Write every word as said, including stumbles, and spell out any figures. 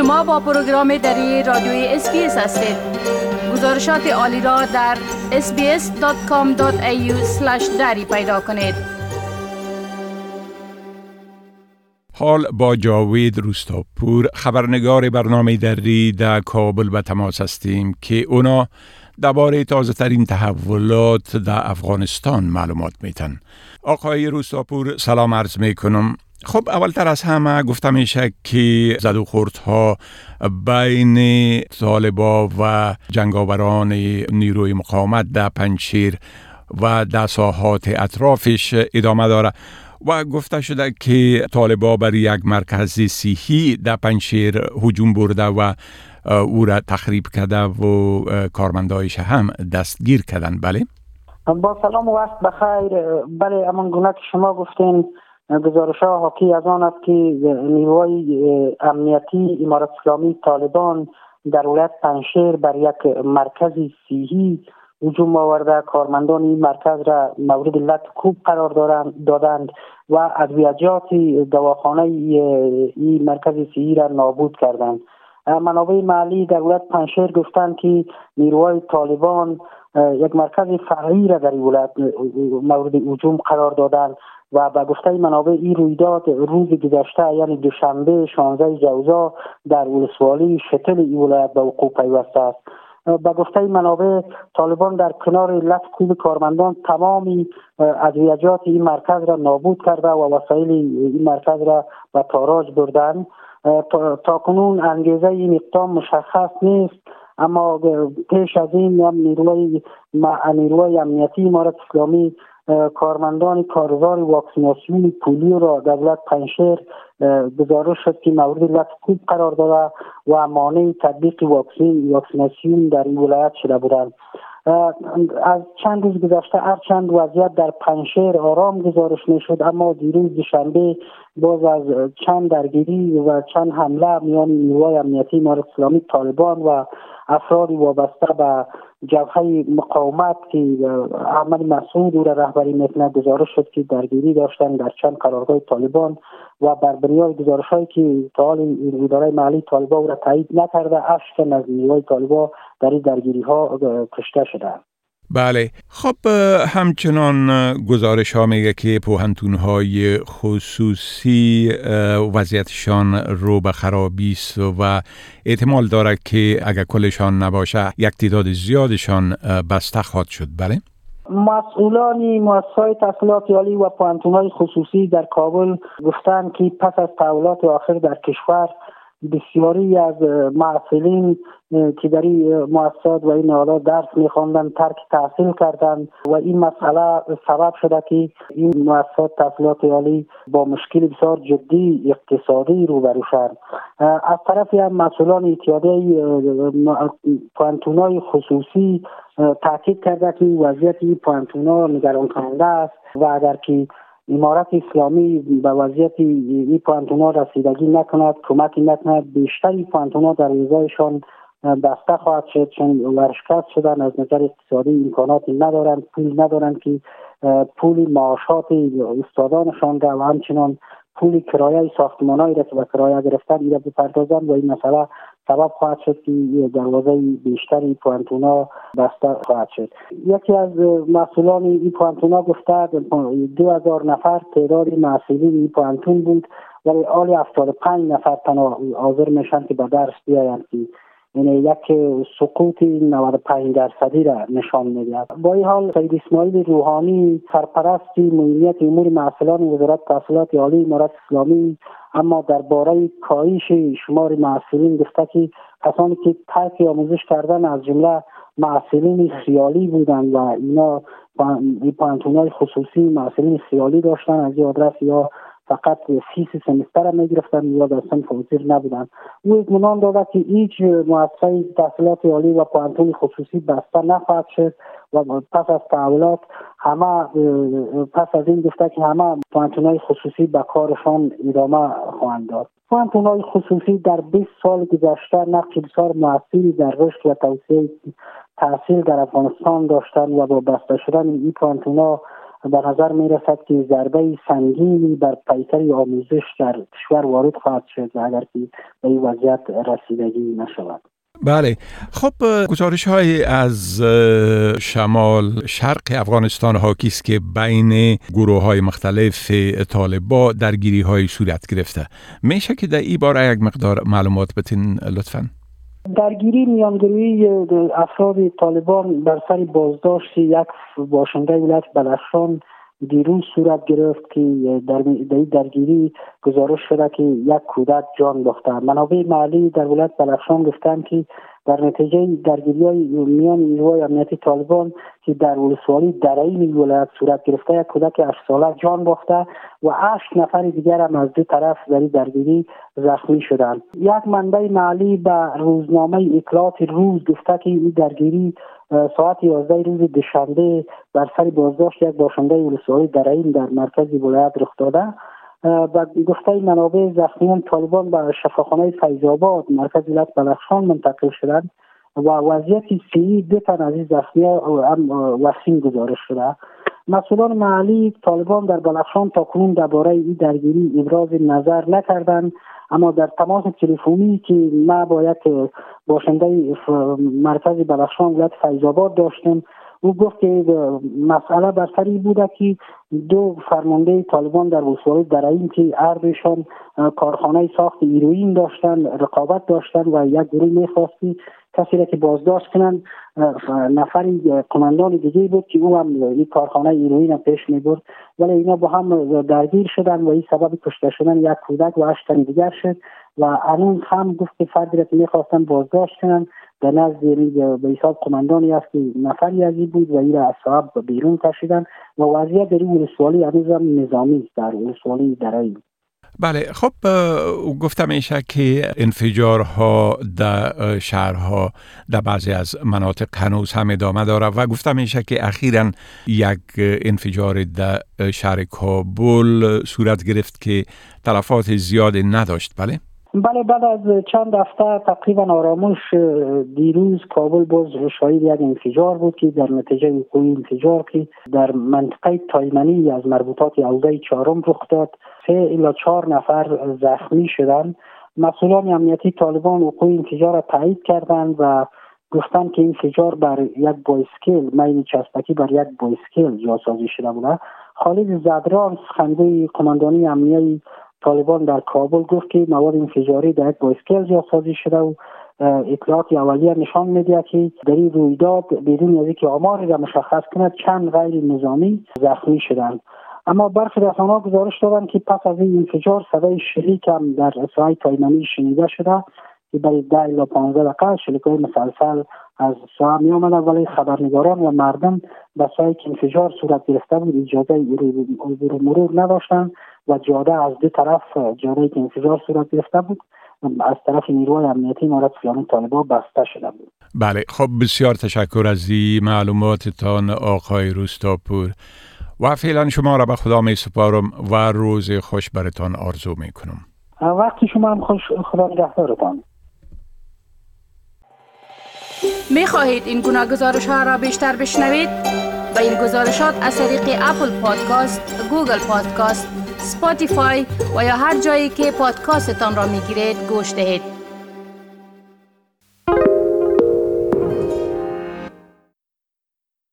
شما با پروگرام دری رادیوی اسپیس هستید. گزارشات عالی را در اس بی اس دات کام دات ای یو اسلش دری پیدا کنید. حال با جاوید رستاپور خبرنگار برنامه دری در کابل به تماس هستیم که اونا درباره تازه ترین تحولات در افغانستان معلومات میتن. آقای رستاپور سلام عرض میکنم. خب اول تر از همه گفته میشه که زد و خوردها بین طالبان و جنگاوران نیروی مقاومت در پنجشیر و در ساحات اطرافش ادامه داره و گفته شده که طالبان بر یک مرکز صحی در پنجشیر هجوم برده و او را تخریب کرده و کارمندایش هم دستگیر کردن. بله با سلام و وقت بخیر. بله همان گونه که شما گفتین گزارش‌ها حاکی از آن است که نیروهای امنیتی امارت اسلامی طالبان در ولایت پنجشیر بر یک مرکز صحی هجوم آورده، کارمندان این مرکز را مورد لطکوب قرار دادند و ادویجات دواخانه این مرکز صحی را نابود کردند. منابع محلی در ولایت پنجشیر گفتند که نیروهای طالبان یک مرکز فرعی را در ولایت مورد هجوم قرار دادند و به گفته منابع این رویداد روز گذشته یعنی دوشنبه شانزده جوزا در ولسوالی شتل این ولایت به وقوع پیوسته است. به گفته منابع طالبان در کنار لطف‌کوب کارمندان تمامی ادویجات این مرکز را نابود کرده و وسایل این مرکز را به تاراج بردند. تاکنون انگیزه این اقدام مشخص نیست، اما پیش از این نیروهای نیروهای امنیتی امارت اسلامی کارمندان کارزار واکسیناسیون پولیو را در ولایت پنجشیر گزارش شد که مورد لطف‌کوب قرار داده و مانع تطبیق واکسین واکسیناسیون در این ولایت شده بودند. از چند روز گذشته هرچند وضعیت در پنجشیر آرام گزارش میشد، اما دیروز دوشنبه باز از چند درگیری و چند حمله میان نیروهای امنیتی امارت اسلامی طالبان و افراد وابسته به جبهه مقاومت که احمد مسعود او را رهبری میکند گزارش شد که درگیری داشتند در چند قرارگاه طالبان و بر بنیاد گزارش‌هایی که تا حال اداره محلی طالبان او را تایید نکرده هشت تن از نیروهای طالبان در این درگیری‌ها کشته شدند. بله خب همچنان گزارش ها میگه که پوهنتون های خصوصی وضعیتشان رو به خرابی است و احتمال داره که اگر کلشان نباشه یک تعداد زیادشان بسته خواهد شد. بله مسئولان مؤسسه‌های تحصیلات عالی و پوهنتون‌های خصوصی در کابل گفتند که پس از تحولات آخر در کشور بسیاری از معلمین که در این مؤسسات و این حالات درس می‌خواندند ترک تحصیل کردند و این مسئله سبب شده که این مؤسسات تحصیلات عالی با مشکل بسیار جدی اقتصادی روبرو شوند. از طرفی هم مسئولان اتحادیه پوهنتون‌های خصوصی تاکید کرده که وضعیت این پوهنتون‌ها نگران کننده است و اگر که امارت اسلامی به وضعیت این پوهنتون‌ها رسیدگی نکند، کمکی نکند، بیشتری پوهنتون‌ها در روزایشان بسته خواهد شد، چون ورشکست شدن از نظر اقتصادی امکاناتی ندارند، پول ندارند که پول معاشات استادانشان و همچنان پول کرایه ساختمان‌هایی را که به کرایه گرفتن این را بپردازند و این مسئله سبب خواهد شد که دروازه بیشتری پوهنتون‌ها بسته خواهد شد. یکی از مسئولان این پوهنتون‌ها گفته دو هزار نفر تعداد معصولین این پوهنتون بود ولی آل هفتاد و پنج نفر تنها حاضر میشن که به درس بیایند، یعنی یک سقوط نود و پنج درصدی را نشان میدهد. با این حال سید اسماعیل روحانی سرپرست مدیریت امور معصولان وزارت تحصیلات عالی امارت اسلامی اما درباره کاهش شمار معصولین گفته که کسانی که ترک آموزش کردن از جمله معصولین خیالی بودند و اینا پوهنتون‌های خصوصی معصولین خیالی داشتن از یه آدرس یا فقط فیس سمستر را میگرفتن یا در صنف حاضر نبودند. او اطمینان داده که هیچ مؤسسه تحصیلات عالی و پوهنتون خصوصی بسته نخواهد شد و پس از تحولات همه پس از این گفته که همه پوهنتون‌های خصوصی به کارشان ادامه خواهند داد. پوهنتون‌های خصوصی در بیست سال گذشته نقش بسیار مؤثری در رشد و توسعه تحصیل در افغانستان داشتند و با بسته شدن این پوهنتون‌ها به نظر می رسد که ضربه سنگینی بر پیکر آموزش در کشور وارد خواهد شد اگر که به این وضعیت رسیدگی نشود. بله، خب گزارش های از شمال شرق افغانستان حاکی است که بین گروه های مختلف طالبان درگیری های صورت گرفته. میشه که در این باره یک مقدار معلومات بدین لطفاً؟ درگیری میانگرویی افراد طالبان بر سر بازداشت یک باشنده ولایت بلخشان دیروز صورت گرفت که در در درگیری گزارش شده که یک کودک جان باخته. منابع محلی در ولایت بلخشان گفتند که در نتیجه درگیری‌های میان نیروهای امنیتی طالبان که در ولسوالی درعی ولایت صورت گرفته، یک کودک هشت ساله جان باخته و هشت نفر دیگر هم از دو طرف در درگیری زخمی شدند. یک منبع محلی به روزنامه اطلاعات روز گفته که این درگیری ساعت یازده روز دوشنبه بر سر بازداشت یک باشنده ولسوالی درعین در مرکز ولایت رخ داده. به گفته منابع زخمیان، طالبان به شفاخانه فیض‌آباد مرکز ولایت بلخشان منتقل شدند و وضعیت سی دو تن از این زخمیان هم وخیم گزارش شده. مسئولان محلی طالبان در بلخشان تاکنون درباره این درگیری ابراز نظر نکردند، اما در تماس تلفنی که ما باید باشنده مرکز بلخشان ولایت فیض‌آباد داشتیم، او گفت که مسئله بر سر این بوده که دو فرمانده طالبان در ولسوالی درعین که هر دویشان کارخانه ساخت هیروئین داشتند رقابت داشتند و یک گروه می‌خواست کسی را که بازداشت کنند. نفری قماندان دیگه بود که او هم این کارخانه هیروئین را پیش می‌برد، ولی اینا با هم درگیر شدند و این سبب کشته شدن یک کودک و هشت تن دیگر شد و الان هم گفت که فردی را که می‌خواستن بازداشت کنند در نزدیکی به حساب قماندانی است که نفری از این بود و این را از صاحب بیرون کشیدن و وضعیت در این ولسوالی هنوز هم نظامی است در ولسوالی درعین. بله، خب گفتم میشه که انفجارها در شهرها در بعضی از مناطق هنوز هم ادامه داره و گفتم میشه که اخیراً یک انفجار در شهر کابل صورت گرفت که تلفات زیادی نداشت. بله؟ بله، بعد از چند هفته تقریبا آرامش، دیروز کابل باز شاهد یک انفجار بود که در نتیجه وقوع انفجار که در منطقه تایمنی از مربوطات عوضه چهارم رخ داد، سه الی چهار نفر زخمی شدند. مسئولان امنیتی طالبان وقوع انفجار را تایید کردند و گفتند که انفجار بر یک بایسکل، مین چسبکی بر یک بایسکل جاسازی شده بود. خالد زدران، سخنگوی قماندانی امنیتی طالبان در کابل، گفت که مواد انفجاری در یک بایسکل جاسازی شده و اطلاعات اولیه نشان می‌دهد که در این رویداد بدون از اینکه آماری را مشخص کند چند غیر نظامی زخمی شدند. اما برخی رسانه‌ها گزارش دادند که پس از این انفجار صدای شلیک هم در ساحه تایمنی شنیده شده که برای ده الی پانزده دقیقه شلیک‌های مسلسل از ساحه می‌آمد، ولی خبرنگاران و مردم به ساحه که انفجار صورت گرفته بود اجازه عبور و مرور نداشتند و جاده از دو طرف جاده‌ای که انفجار صورت گرفته بود از طرف نیروهای امنیتی امارت اسلامی طالبان بسته شده بود. بله، خب بسیار تشکر از این معلوماتتان آقای روستاپور و فعلا شما را به خدا می سپارم و روز خوش برتان آرزو می کنم. وقتی شما هم خوش، خدا نگهدارتان. می خواهید این گناه گزارش ها را بیشتر بشنوید؟ با این گزارشات از طریق اپل پادکاست، گوگل پادکاست، اسپاتیفای و یا هر جایی که پادکاستتان را میگیرید گوش دهید.